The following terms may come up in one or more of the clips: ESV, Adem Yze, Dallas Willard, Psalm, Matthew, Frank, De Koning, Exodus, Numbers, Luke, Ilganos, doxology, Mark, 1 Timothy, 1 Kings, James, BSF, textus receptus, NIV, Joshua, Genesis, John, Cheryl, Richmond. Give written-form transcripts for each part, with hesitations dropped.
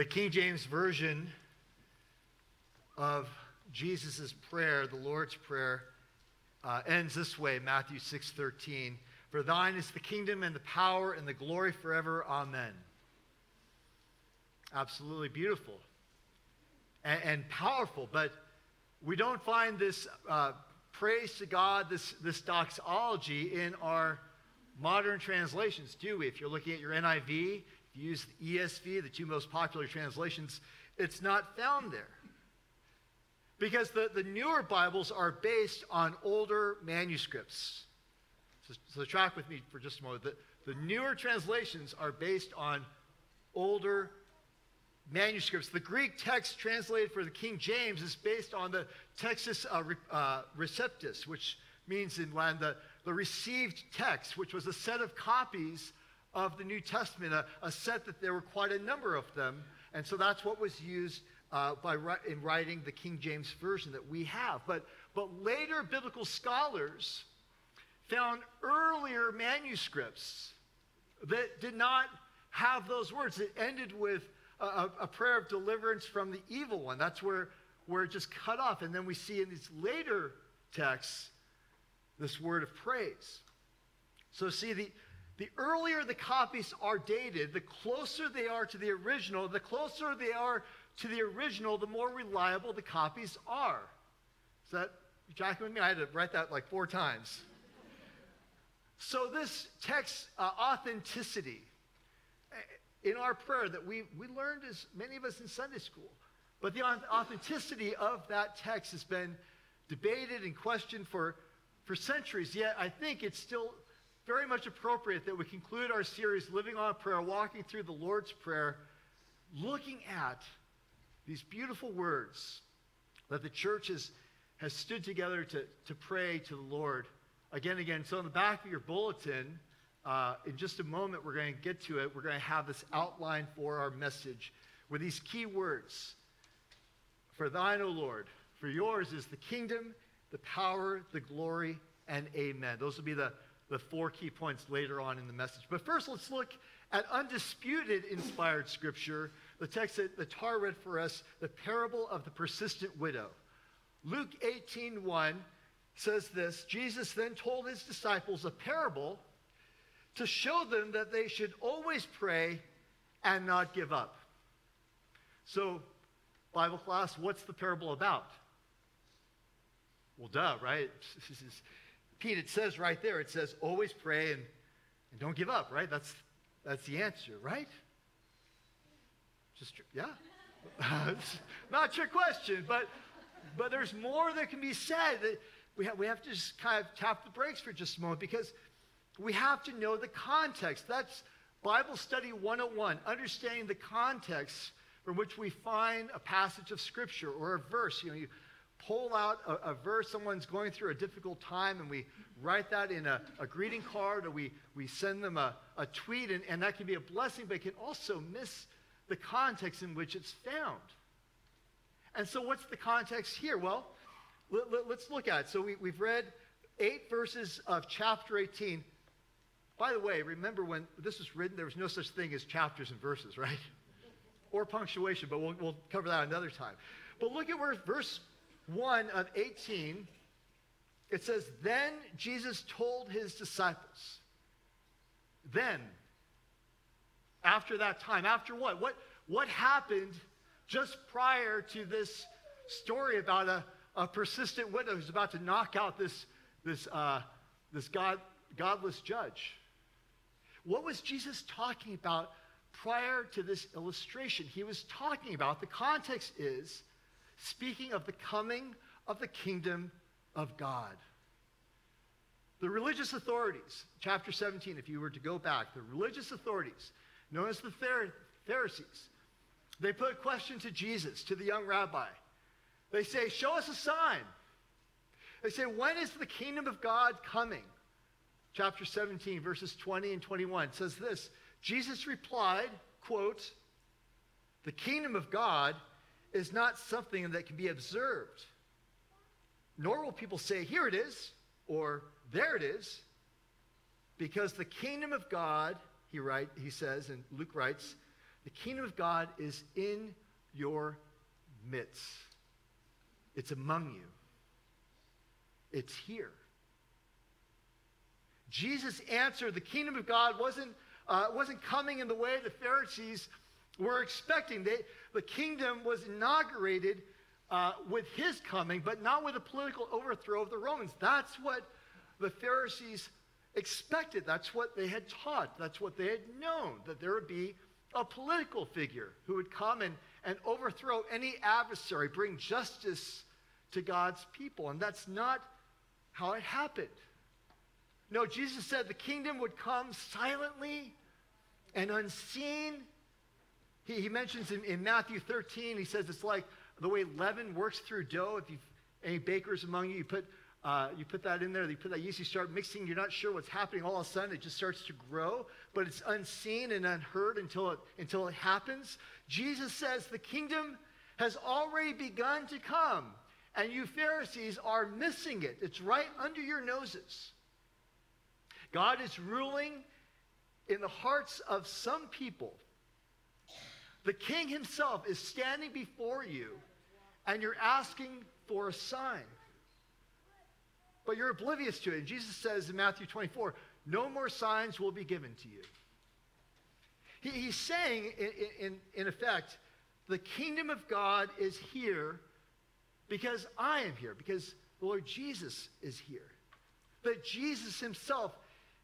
The King James Version of Jesus' prayer, the Lord's Prayer, ends this way, Matthew 6:13. For thine is the kingdom and the power and the glory forever. Amen. Absolutely beautiful and powerful, but we don't find this praise to God, this doxology in our modern translations, do we? If you're looking at your NIV, if you use the ESV, the two most popular translations, it's not found there. Because the newer Bibles are based on older manuscripts. So track with me for just a moment. The newer translations are based on older manuscripts. The Greek text translated for the King James is based on the textus receptus, which means in Latin the received text, which was a set of copies of the New Testament, a set that there were quite a number of them. And so that's what was used in writing the King James Version that we have. But later biblical scholars found earlier manuscripts that did not have those words. It ended with a prayer of deliverance from the evil one. That's where it just cut off. And then we see in these later texts this word of praise. So see, the earlier the copies are dated, the closer they are to the original. The closer they are to the original, the more reliable the copies are. Is that tracking with me? I had to write that like 4 times. So this text authenticity in our prayer that we learned, as many of us in Sunday school, but the authenticity of that text has been debated and questioned for centuries, yet I think it's still very much appropriate that we conclude our series, Living on Prayer, walking through the Lord's Prayer, looking at these beautiful words that the church has stood together to pray to the Lord again and again. So on the back of your bulletin, in just a moment, we're going to get to it. We're going to have this outline for our message with these key words. For thine, O Lord, for yours is the kingdom, the power, the glory, and amen. Those will be the 4 key points later on in the message. But first, let's look at undisputed inspired scripture, the text that Tar read for us, the parable of the persistent widow. Luke 18:1 says this, Jesus then told his disciples a parable to show them that they should always pray and not give up. So, Bible class, what's the parable about? Well, duh, right? Pete, it says right there, it says always pray and don't give up, right? That's the answer, right? Just, yeah? Not your question, but there's more that can be said. We have to just kind of tap the brakes for just a moment, because we have to know the context. That's Bible Study 101, understanding the context from which we find a passage of Scripture or a verse. You know, you pull out a verse, someone's going through a difficult time, and we write that in a greeting card, or we send them a tweet, and that can be a blessing, but it can also miss the context in which it's found. And so what's the context here? Well, let's look at it. So we've read 8 verses of chapter 18. By the way, remember when this was written, there was no such thing as chapters and verses, right? Or punctuation, but we'll cover that another time. But look at where verse 1 of 18, it says, Then Jesus told his disciples. Then, after that time, after what? What happened just prior to this story about a persistent widow who's about to knock out this godless judge? What was Jesus talking about prior to this illustration? He was talking about, the context is, speaking of the coming of the kingdom of God. The religious authorities, chapter 17, if you were to go back, the religious authorities, known as the Pharisees, they put a question to Jesus, to the young rabbi. They say, show us a sign. They say, when is the kingdom of God coming? Chapter 17, verses 20 and 21 says this. Jesus replied, quote, the kingdom of God is not something that can be observed, nor will people say, here it is, or there it is, because the kingdom of God, he says, and Luke writes, The kingdom of God is in your midst. It's among you. It's here. Jesus answered the kingdom of God wasn't coming in the way the Pharisees were expecting. The kingdom was inaugurated with his coming, but not with a political overthrow of the Romans. That's what the Pharisees expected. That's what they had taught. That's what they had known, that there would be a political figure who would come and overthrow any adversary, bring justice to God's people. And that's not how it happened. No, Jesus said the kingdom would come silently and unseen. He mentions in Matthew 13, he says it's like the way leaven works through dough. If you've any bakers among you, you put that in there, you put that yeast, you start mixing, you're not sure what's happening. All of a sudden, it just starts to grow, but it's unseen and unheard until it happens. Jesus says the kingdom has already begun to come, and you Pharisees are missing it. It's right under your noses. God is ruling in the hearts of some people. The king himself is standing before you, and you're asking for a sign. But you're oblivious to it. And Jesus says in Matthew 24, no more signs will be given to you. He's saying, in effect, the kingdom of God is here because I am here, because the Lord Jesus is here. That Jesus himself,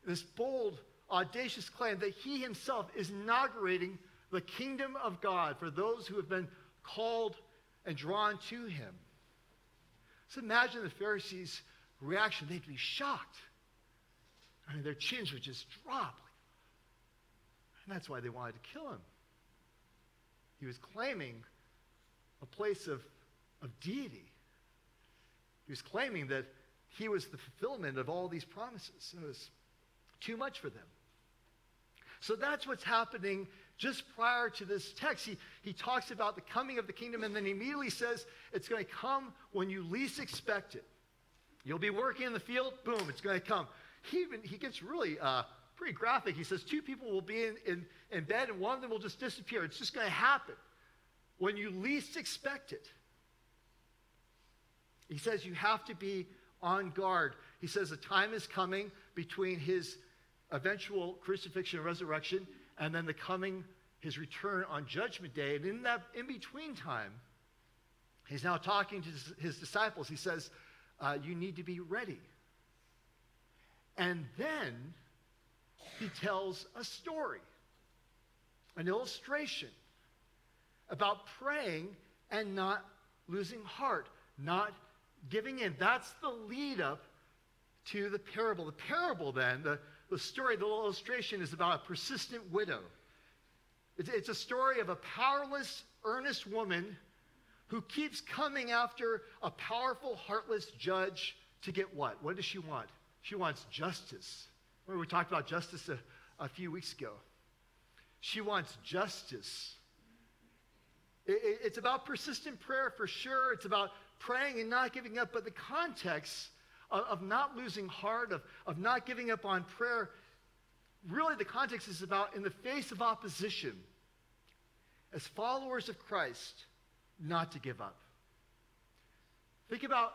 this bold, audacious claim that he himself is inaugurating the kingdom of God for those who have been called and drawn to him. So imagine the Pharisees' reaction. They'd be shocked. I mean, their chins would just drop. And that's why they wanted to kill him. He was claiming a place of deity. He was claiming that he was the fulfillment of all these promises. It was too much for them. So that's what's happening just prior to this text. He talks about the coming of the kingdom, and then he immediately says it's going to come when you least expect it. You'll be working in the field, boom, it's going to come. He gets really pretty graphic. He says 2 people will be in bed, and one of them will just disappear. It's just going to happen when you least expect it. He says you have to be on guard. He says the time is coming between his eventual crucifixion and resurrection and then the coming, his return on Judgment Day. And in that in-between time, he's now talking to his disciples. He says, you need to be ready. And then he tells a story, an illustration about praying and not losing heart, not giving in. That's the lead up to the parable. The parable then, the story, the little illustration is about a persistent widow. It's a story of a powerless, earnest woman who keeps coming after a powerful, heartless judge to get what? What does she want? She wants justice. Remember we talked about justice a few weeks ago. She wants justice. It's about persistent prayer for sure. It's about praying and not giving up, but the context of not losing heart, of not giving up on prayer, really the context is about in the face of opposition, as followers of Christ, not to give up. Think about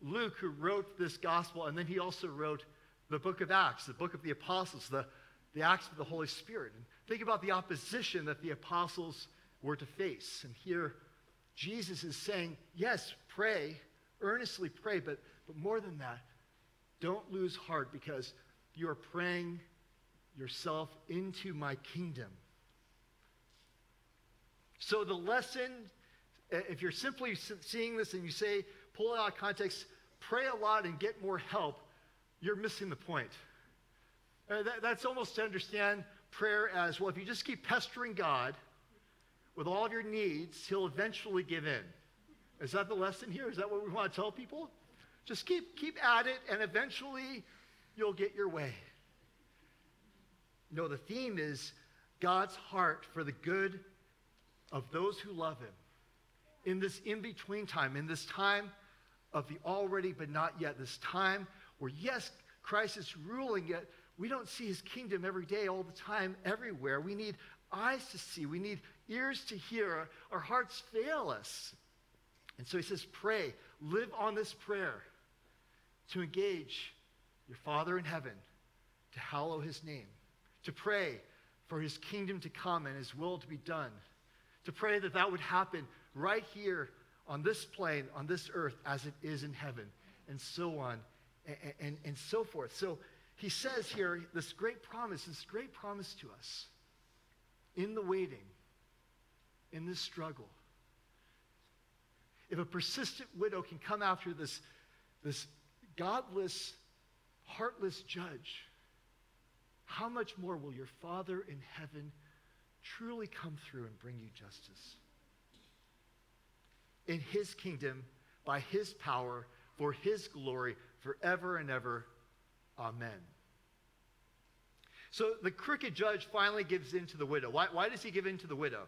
Luke, who wrote this gospel, and then he also wrote the book of Acts, the book of the apostles, the Acts of the Holy Spirit. And think about the opposition that the apostles were to face. And here, Jesus is saying, yes, pray, earnestly pray, but more than that, don't lose heart because you are praying yourself into my kingdom. So the lesson, if you're simply seeing this and you say, pull it out of context, pray a lot and get more help, you're missing the point. That's almost to understand prayer as, well, if you just keep pestering God with all of your needs, he'll eventually give in. Is that the lesson here? Is that what we want to tell people? Just keep at it, and eventually you'll get your way. No, the theme is God's heart for the good of those who love him. In this in-between time, in this time of the already but not yet, this time where, yes, Christ is ruling, yet we don't see his kingdom every day, all the time, everywhere. We need eyes to see. We need ears to hear. Our hearts fail us. And so he says, pray. Live on this prayer to engage your Father in heaven, to hallow his name, to pray for his kingdom to come and his will to be done, to pray that that would happen right here on this plane, on this earth, as it is in heaven, and so on, and so forth. So he says here this great promise to us, in the waiting, in this struggle. If a persistent widow can come after this godless, heartless judge, how much more will your Father in heaven truly come through and bring you justice? In his kingdom, by his power, for his glory, forever and ever. Amen. So the crooked judge finally gives in to the widow. Why does he give in to the widow?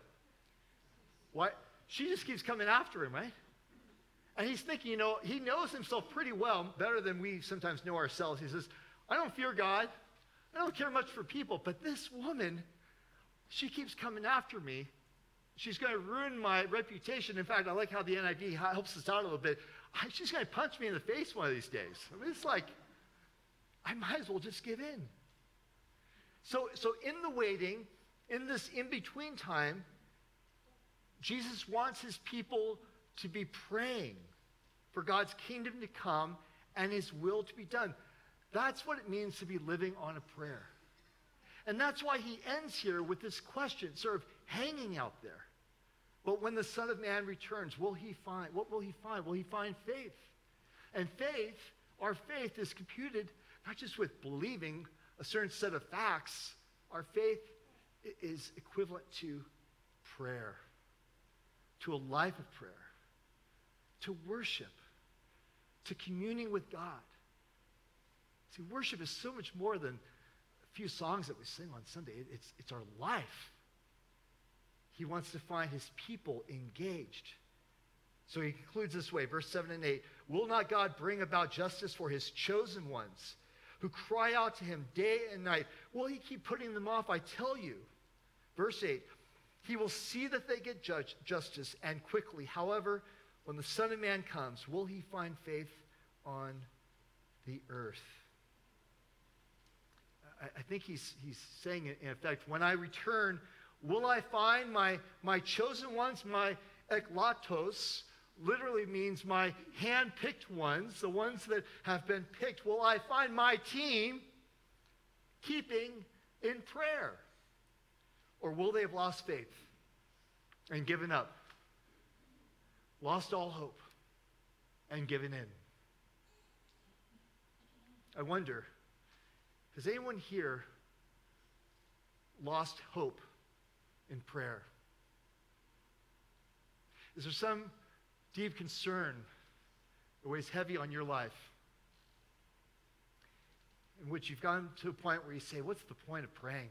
Why? She just keeps coming after him, right? And he's thinking, he knows himself pretty well, better than we sometimes know ourselves. He says, I don't fear God. I don't care much for people, but this woman, she keeps coming after me. She's going to ruin my reputation. In fact, I like how the NIV helps us out a little bit. She's going to punch me in the face one of these days. I mean, it's like, I might as well just give in. So in the waiting, in this in-between time, Jesus wants his people to be praying for God's kingdom to come and his will to be done. That's what it means to be living on a prayer. And that's why he ends here with this question, sort of hanging out there. Well, when the Son of Man returns, what will he find? Will he find faith? And faith, our faith is computed not just with believing a certain set of facts. Our faith is equivalent to prayer, to a life of prayer, to worship, to communing with God. See, worship is so much more than a few songs that we sing on Sunday. It's our life. He wants to find his people engaged. So he concludes this way, verse 7 and 8. Will not God bring about justice for his chosen ones who cry out to him day and night? Will he keep putting them off? I tell you. Verse 8. He will see that they get justice and quickly. However, when the Son of Man comes, will he find faith on the earth? I think he's saying, in effect, when I return, will I find my chosen ones, my eklatos, literally means my hand-picked ones, the ones that have been picked. Will I find my team keeping in prayer? Or will they have lost faith and given up, lost all hope and given in? I wonder, has anyone here lost hope in prayer? Is there some deep concern that weighs heavy on your life in which you've gotten to a point where you say, what's the point of praying?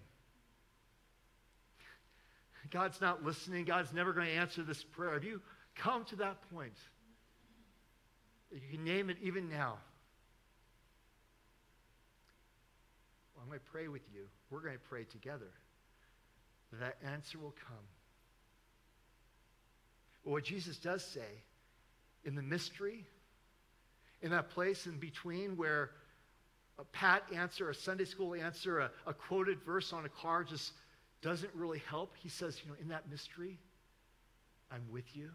God's not listening. God's never going to answer this prayer. Have you come to that point? You can name it even now. I'm going to pray with you. We're going to pray together. That answer will come. But what Jesus does say, in the mystery, in that place in between where a pat answer, a Sunday school answer, a quoted verse on a card just doesn't really help, he says, in that mystery, I'm with you.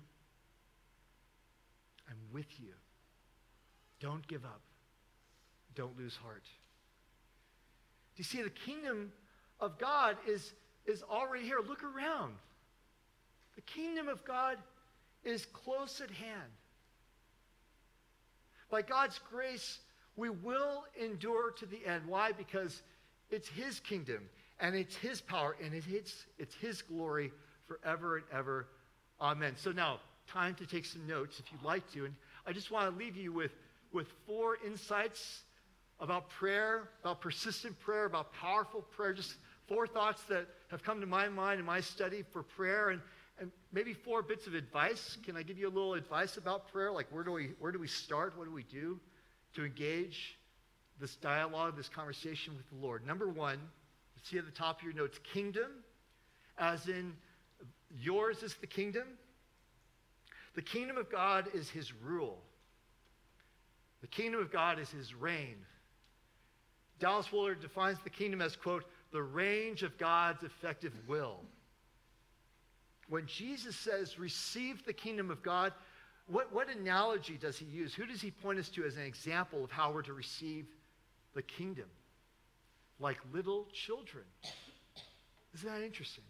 I'm with you. Don't give up. Don't lose heart. You see, the kingdom of God is already here. Look around. The kingdom of God is close at hand. By God's grace, we will endure to the end. Why? Because it's his kingdom, and it's his power, and it's his glory forever and ever. Amen. So now, time to take some notes, if you'd like to. And I just want to leave you with four insights about prayer, about persistent prayer, about powerful prayer, just four thoughts that have come to my mind in my study for prayer, and maybe four bits of advice. Can I give you a little advice about prayer? Like, where do we start? What do we do to engage this dialogue, this conversation with the Lord? Number one, you see at the top of your notes, kingdom as in yours is the kingdom. The kingdom of God is his rule. The kingdom of God is his reign. Dallas Willard defines the kingdom as, quote, the range of God's effective will. When Jesus says, receive the kingdom of God, what analogy does he use? Who does he point us to as an example of how we're to receive the kingdom? Like little children. Isn't that interesting?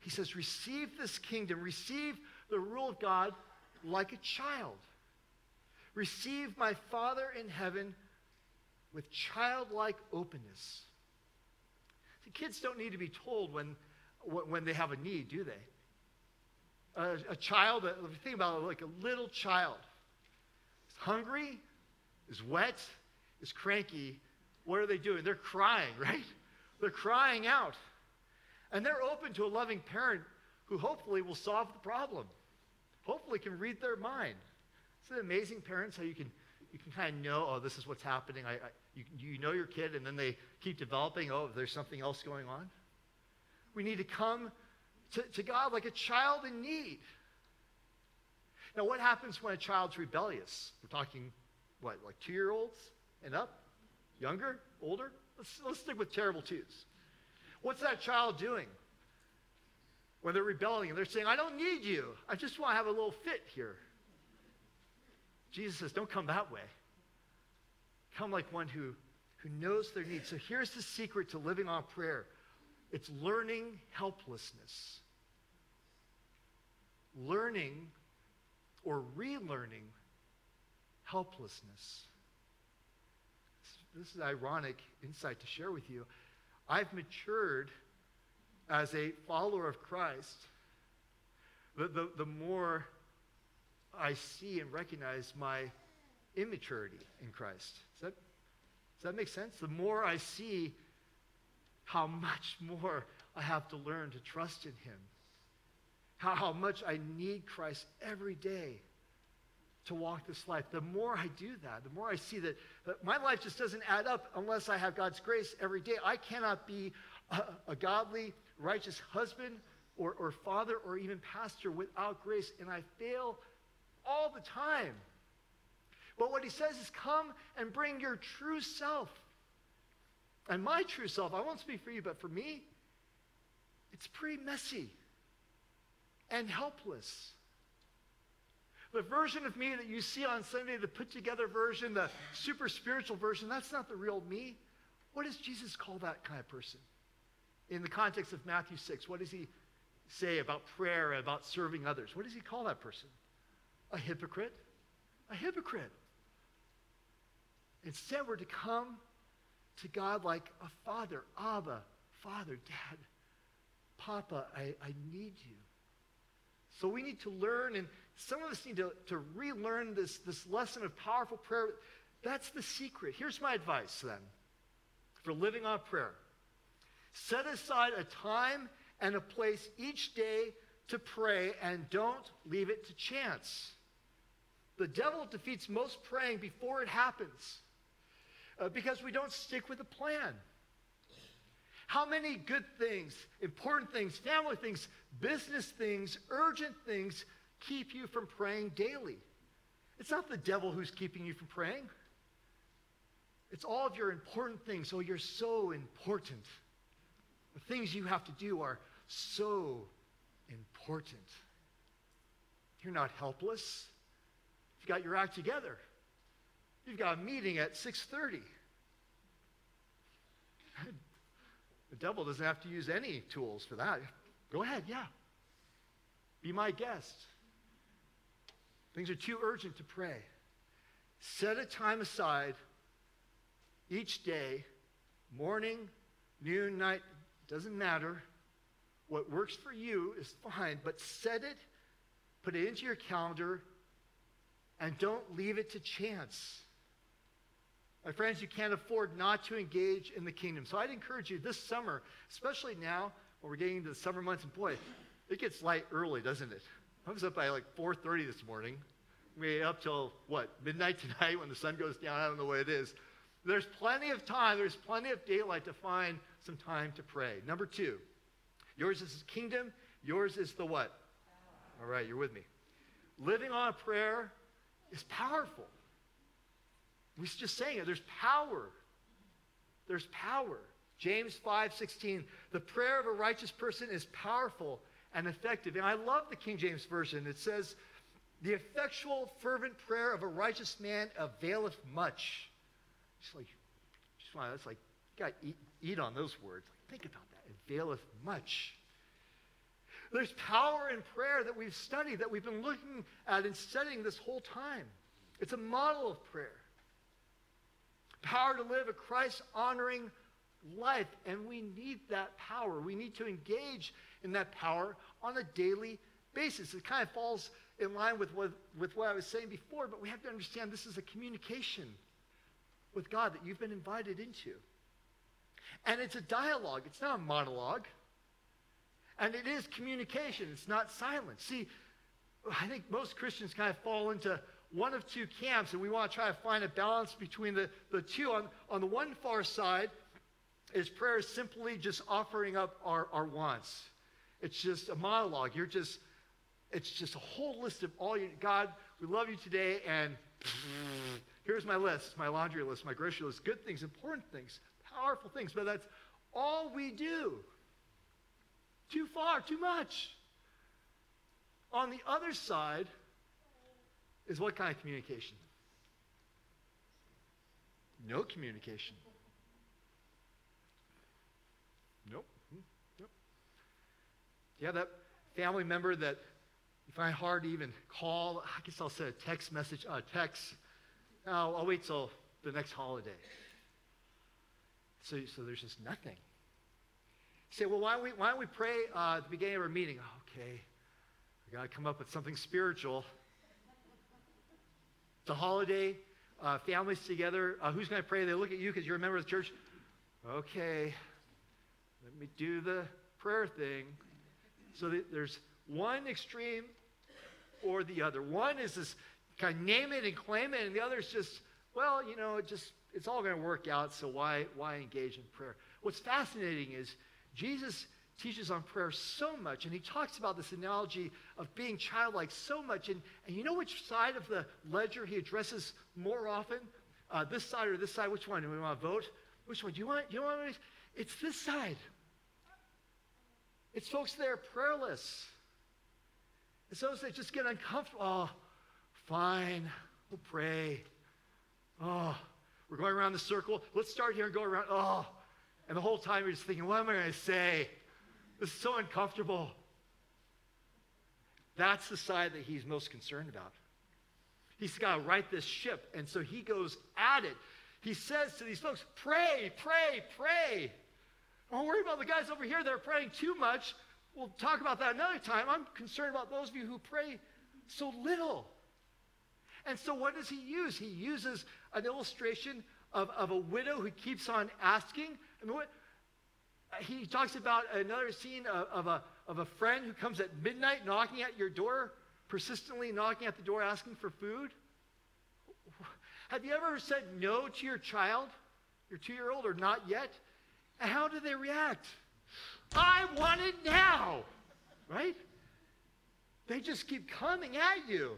He says, receive this kingdom, receive the rule of God like a child. Receive my Father in heaven with childlike openness. See, kids don't need to be told when they have a need, do they? A child, think about it, like a little child, is hungry, is wet, is cranky. What are they doing? They're crying, right? They're crying out. And they're open to a loving parent who hopefully will solve the problem, hopefully can read their mind. Isn't it amazing, parents, how you can kind of know, oh, this is what's happening. You know your kid, and then they keep developing, oh, there's something else going on. We need to come to God like a child in need. Now, what happens when a child's rebellious? We're talking, what, like two-year-olds and up? Younger? Older? Let's stick with terrible twos. What's that child doing when they're rebelling and they're saying, I don't need you. I just want to have a little fit here. Jesus says, don't come that way. Come like one who knows their needs. So here's the secret to living on prayer. It's learning helplessness. Learning or relearning helplessness. This is an ironic insight to share with you. I've matured as a follower of Christ. The more I see and recognize my immaturity in Christ. Does that make sense? The more I see how much more I have to learn to trust in him, how much I need Christ every day to walk this life, the more I do that, the more I see that my life just doesn't add up unless I have God's grace every day. I cannot be a godly, righteous husband or father or even pastor without grace, and I fail all the time. But what he says is, come and bring your true self. And my true self, I won't speak for you, but for me, it's pretty messy and helpless. The version of me that you see on Sunday, the put-together version, the super spiritual version, that's not the real me. What does Jesus call that kind of person? In the context of Matthew 6, what does he say about prayer, about serving others? What does he call that person? A hypocrite? A hypocrite. Instead, we're to come to God like a father. Abba, Father, Dad, Papa, I need you. So we need to learn, and some of us need to relearn this lesson of powerful prayer. That's the secret. Here's my advice, then, for living on prayer. Set aside a time and a place each day to pray, and don't leave it to chance. The devil defeats most praying before it happens because we don't stick with a plan. How many good things, important things, family things, business things, urgent things keep you from praying daily? It's not the devil who's keeping you from praying. It's all of your important things. So you're so important. The things you have to do are so important. You're not helpless. You've got your act together. You've got a meeting at 6:30. The devil doesn't have to use any tools for that. Go ahead, yeah. Be my guest. Things are too urgent to pray. Set a time aside each day, morning, noon, night, doesn't matter. What works for you is fine, but set it, put it into your calendar, and don't leave it to chance. My friends, you can't afford not to engage in the kingdom. So I'd encourage you this summer, especially now when we're getting into the summer months, and boy, it gets light early, doesn't it? I was up by like 4:30 this morning. We up till, what, midnight tonight when the sun goes down. I don't know what it is. There's plenty of time. There's plenty of daylight to find some time to pray. Number two, Yours is his kingdom. Yours is the what? All right, you're with me. Living on prayer is powerful. We're just saying it. There's power. There's power. James 5:16, the prayer of a righteous person is powerful and effective. And I love the King James Version. It says, the effectual, fervent prayer of a righteous man availeth much. It's like you got to eat on those words. Like, think about that. Availeth much. There's power in prayer that we've studied, that we've been looking at and studying this whole time. It's a model of prayer. Power to live a Christ-honoring life, and we need that power. We need to engage in that power on a daily basis. It kind of falls in line with what I was saying before, but we have to understand this is a communication with God that you've been invited into. And it's a dialogue. It's not a monologue. And it is communication. It's not silence. See, I think most Christians kind of fall into one of two camps, and we want to try to find a balance between the two. On the one far side is prayer is simply just offering up our wants. It's just a monologue. It's just a whole list of all you, God, we love you today, and here's my list, my laundry list, my grocery list, good things, important things, powerful things, but that's all we do. Too far, too much. On the other side is what kind of communication? No communication. Nope. Nope. Yeah, that family member that you find hard to even call. I guess I'll send a text message, text. No, I'll wait till the next holiday. So there's just nothing. Say, well, why don't we pray at the beginning of our meeting? Okay, I got to come up with something spiritual. It's a holiday, families together. Who's going to pray? They look at you because you're a member of the church. Okay, let me do the prayer thing. So there's one extreme or the other. One is this kind of name it and claim it, and the other is just, well, you know, it's all going to work out. So why engage in prayer? What's fascinating is, Jesus teaches on prayer so much, and he talks about this analogy of being childlike so much. And you know which side of the ledger he addresses more often? This side or this side? Which one? Do we want to vote? Which one? Do you want? It's this side. It's folks that are prayerless. It's those that just get uncomfortable. Oh, fine. We'll pray. Oh, we're going around the circle. Let's start here and go around. Oh. And the whole time you're just thinking, what am I going to say? This is so uncomfortable. That's the side that he's most concerned about. He's got to right this ship. And so he goes at it. He says to these folks, pray, pray, pray. Don't worry about the guys over here that are praying too much. We'll talk about that another time. I'm concerned about those of you who pray so little. And so what does he use? He uses an illustration of a widow who keeps on asking. I mean, he talks about another scene of a friend who comes at midnight knocking at your door, persistently knocking at the door asking for food. Have you ever said no to your child, your 2-year-old, or not yet? And how do they react? I want it now, right? They just keep coming at you.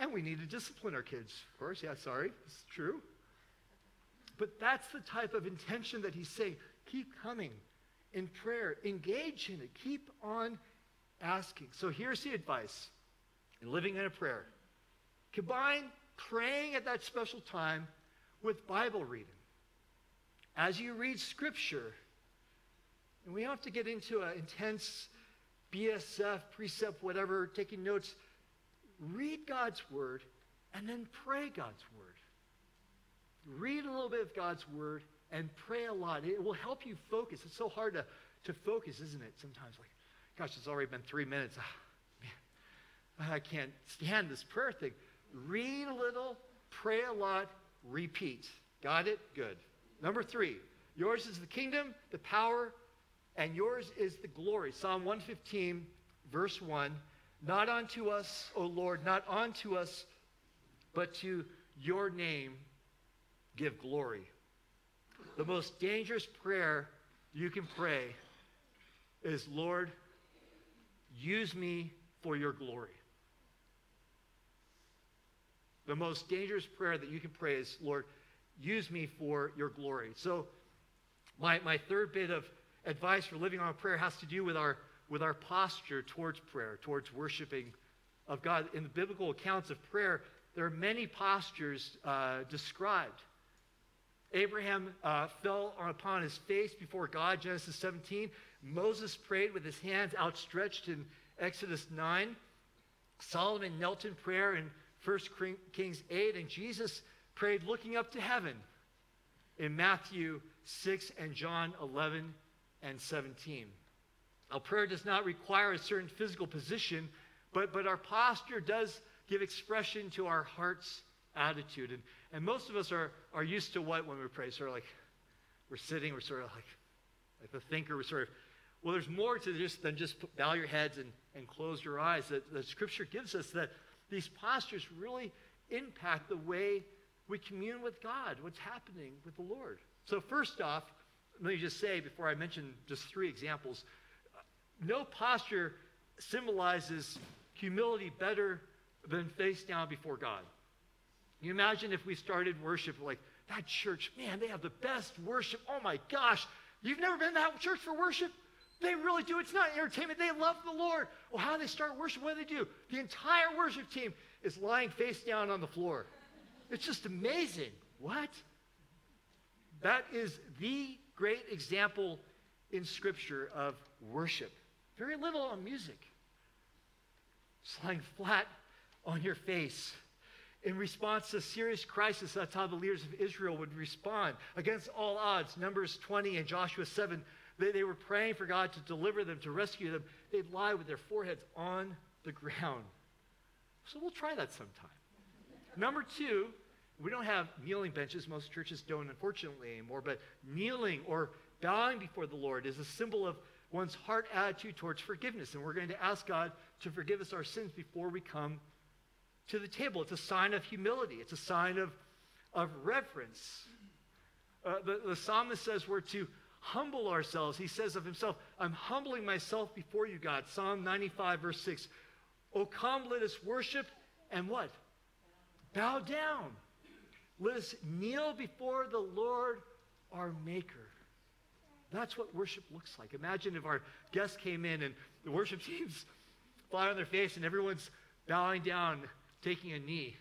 And we need to discipline our kids, of course. Yeah, sorry, it's true. But that's the type of intention that he's saying, keep coming in prayer, engage in it, keep on asking. So here's the advice in living in a prayer. Combine praying at that special time with Bible reading. As you read Scripture, and we don't have to get into an intense BSF, precept, whatever, taking notes, read God's Word and then pray God's Word. Read a little bit of God's Word and pray a lot. It will help you focus. It's so hard to focus, isn't it? Sometimes, like, gosh, it's already been 3 minutes. Oh, man, I can't stand this prayer thing. Read a little, pray a lot, repeat. Got it? Good. Number 3, yours is the kingdom, the power, and yours is the glory. Psalm 115, verse 1, not unto us, O Lord, not unto us, but to your name give glory. The most dangerous prayer you can pray is, Lord, use me for your glory. The most dangerous prayer that you can pray is, Lord, use me for your glory. So my third bit of advice for living on prayer has to do with our posture towards prayer, towards worshiping of God. In the biblical accounts of prayer, there are many postures described. Abraham fell upon his face before God, Genesis 17. Moses prayed with his hands outstretched in Exodus 9. Solomon knelt in prayer in 1 Kings 8. And Jesus prayed looking up to heaven in Matthew 6 and John 11 and 17. Now, prayer does not require a certain physical position, but our posture does give expression to our heart's attitude. And most of us are used to what when we pray? Sort of like we're sitting, we're sort of like the thinker, we're sort of, well, there's more to this than just bow your heads and close your eyes. The Scripture gives us that these postures really impact the way we commune with God, what's happening with the Lord. So first off, let me just say, before I mention just three examples, no posture symbolizes humility better than face down before God. You imagine if we started worship like, that church, man, they have the best worship. Oh my gosh, you've never been to that church for worship? They really do. It's not entertainment. They love the Lord. Well, how do they start worship? What do they do? The entire worship team is lying face down on the floor. It's just amazing. What? That is the great example in Scripture of worship. Very little on music. Just lying flat on your face. In response to serious crisis, that's how the leaders of Israel would respond. Against all odds, Numbers 20 and Joshua 7, they were praying for God to deliver them, to rescue them. They'd lie with their foreheads on the ground. So we'll try that sometime. Number two, we don't have kneeling benches. Most churches don't, unfortunately, anymore. But kneeling or bowing before the Lord is a symbol of one's heart attitude towards forgiveness. And we're going to ask God to forgive us our sins before we come to the table. It's a sign of humility. It's a sign of reverence. The psalmist says we're to humble ourselves. He says of himself, I'm humbling myself before you, God. Psalm 95, verse 6. Oh, come, let us worship and what? Bow down. Let us kneel before the Lord, our Maker. That's what worship looks like. Imagine if our guests came in and the worship team's flat on their face and everyone's bowing down, taking a knee.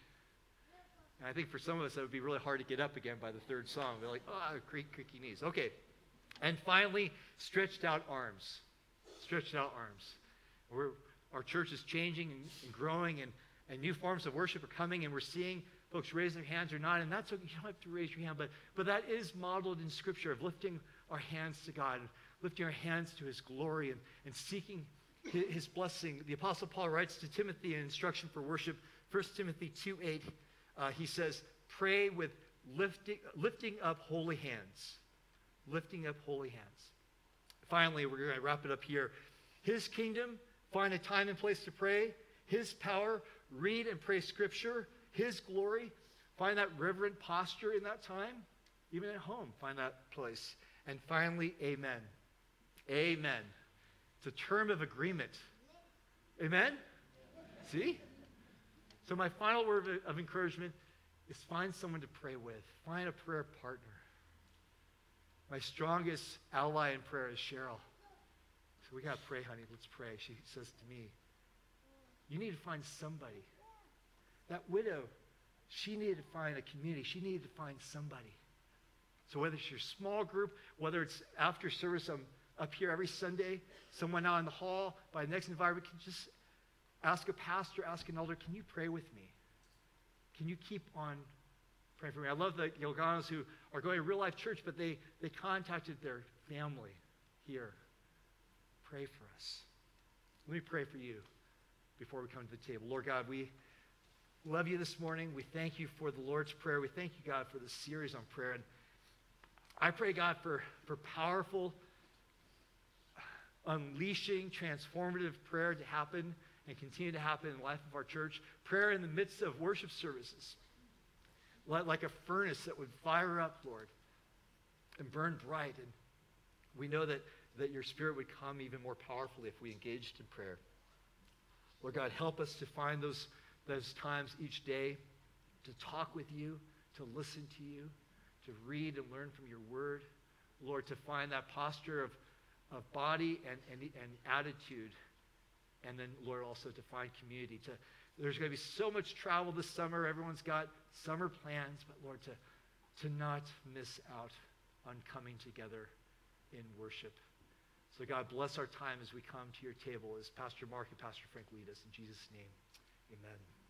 And I think for some of us, that would be really hard to get up again by the third song. They're like, oh, creaky knees. Okay. And finally, stretched out arms. Stretched out arms. Our church is changing and growing, and new forms of worship are coming, and we're seeing folks raise their hands or not. And that's okay. You don't have to raise your hand, but that is modeled in Scripture of lifting our hands to God, and lifting our hands to His glory, and seeking His blessing. The Apostle Paul writes to Timothy an instruction for worship, 1 Timothy 2:8. He says, pray with lifting up holy hands. Lifting up holy hands. Finally, we're going to wrap it up here. His kingdom, find a time and place to pray. His power, read and pray Scripture. His glory, find that reverent posture in that time. Even at home, find that place. And finally, amen. Amen. It's a term of agreement. Amen? See? So my final word of encouragement is find someone to pray with. Find a prayer partner. My strongest ally in prayer is Cheryl. So we got to pray, honey. Let's pray. She says to me, you need to find somebody. That widow, she needed to find a community. She needed to find somebody. So whether it's your small group, whether it's after service, I'm up here every Sunday, someone out in the hall, by the next environment, can just ask a pastor, ask an elder, can you pray with me? Can you keep on praying for me? I love the Ilganos who are going to Real Life Church, but they contacted their family here. Pray for us. Let me pray for you before we come to the table. Lord God, we love you this morning. We thank you for the Lord's Prayer. We thank you, God, for this series on prayer. And I pray, God, for powerful, unleashing, transformative prayer to happen and continue to happen in the life of our church. Prayer in the midst of worship services, like a furnace that would fire up, Lord, and burn bright. And we know that that your Spirit would come even more powerfully if we engaged in prayer. Lord God, help us to find those times each day to talk with you, to listen to you, to read and learn from your word. Lord, to find that posture of body and attitude. And then, Lord, also to find community. There's going to be so much travel this summer. Everyone's got summer plans. But, Lord, to not miss out on coming together in worship. So, God, bless our time as we come to your table, as Pastor Mark and Pastor Frank lead us. In Jesus' name, amen.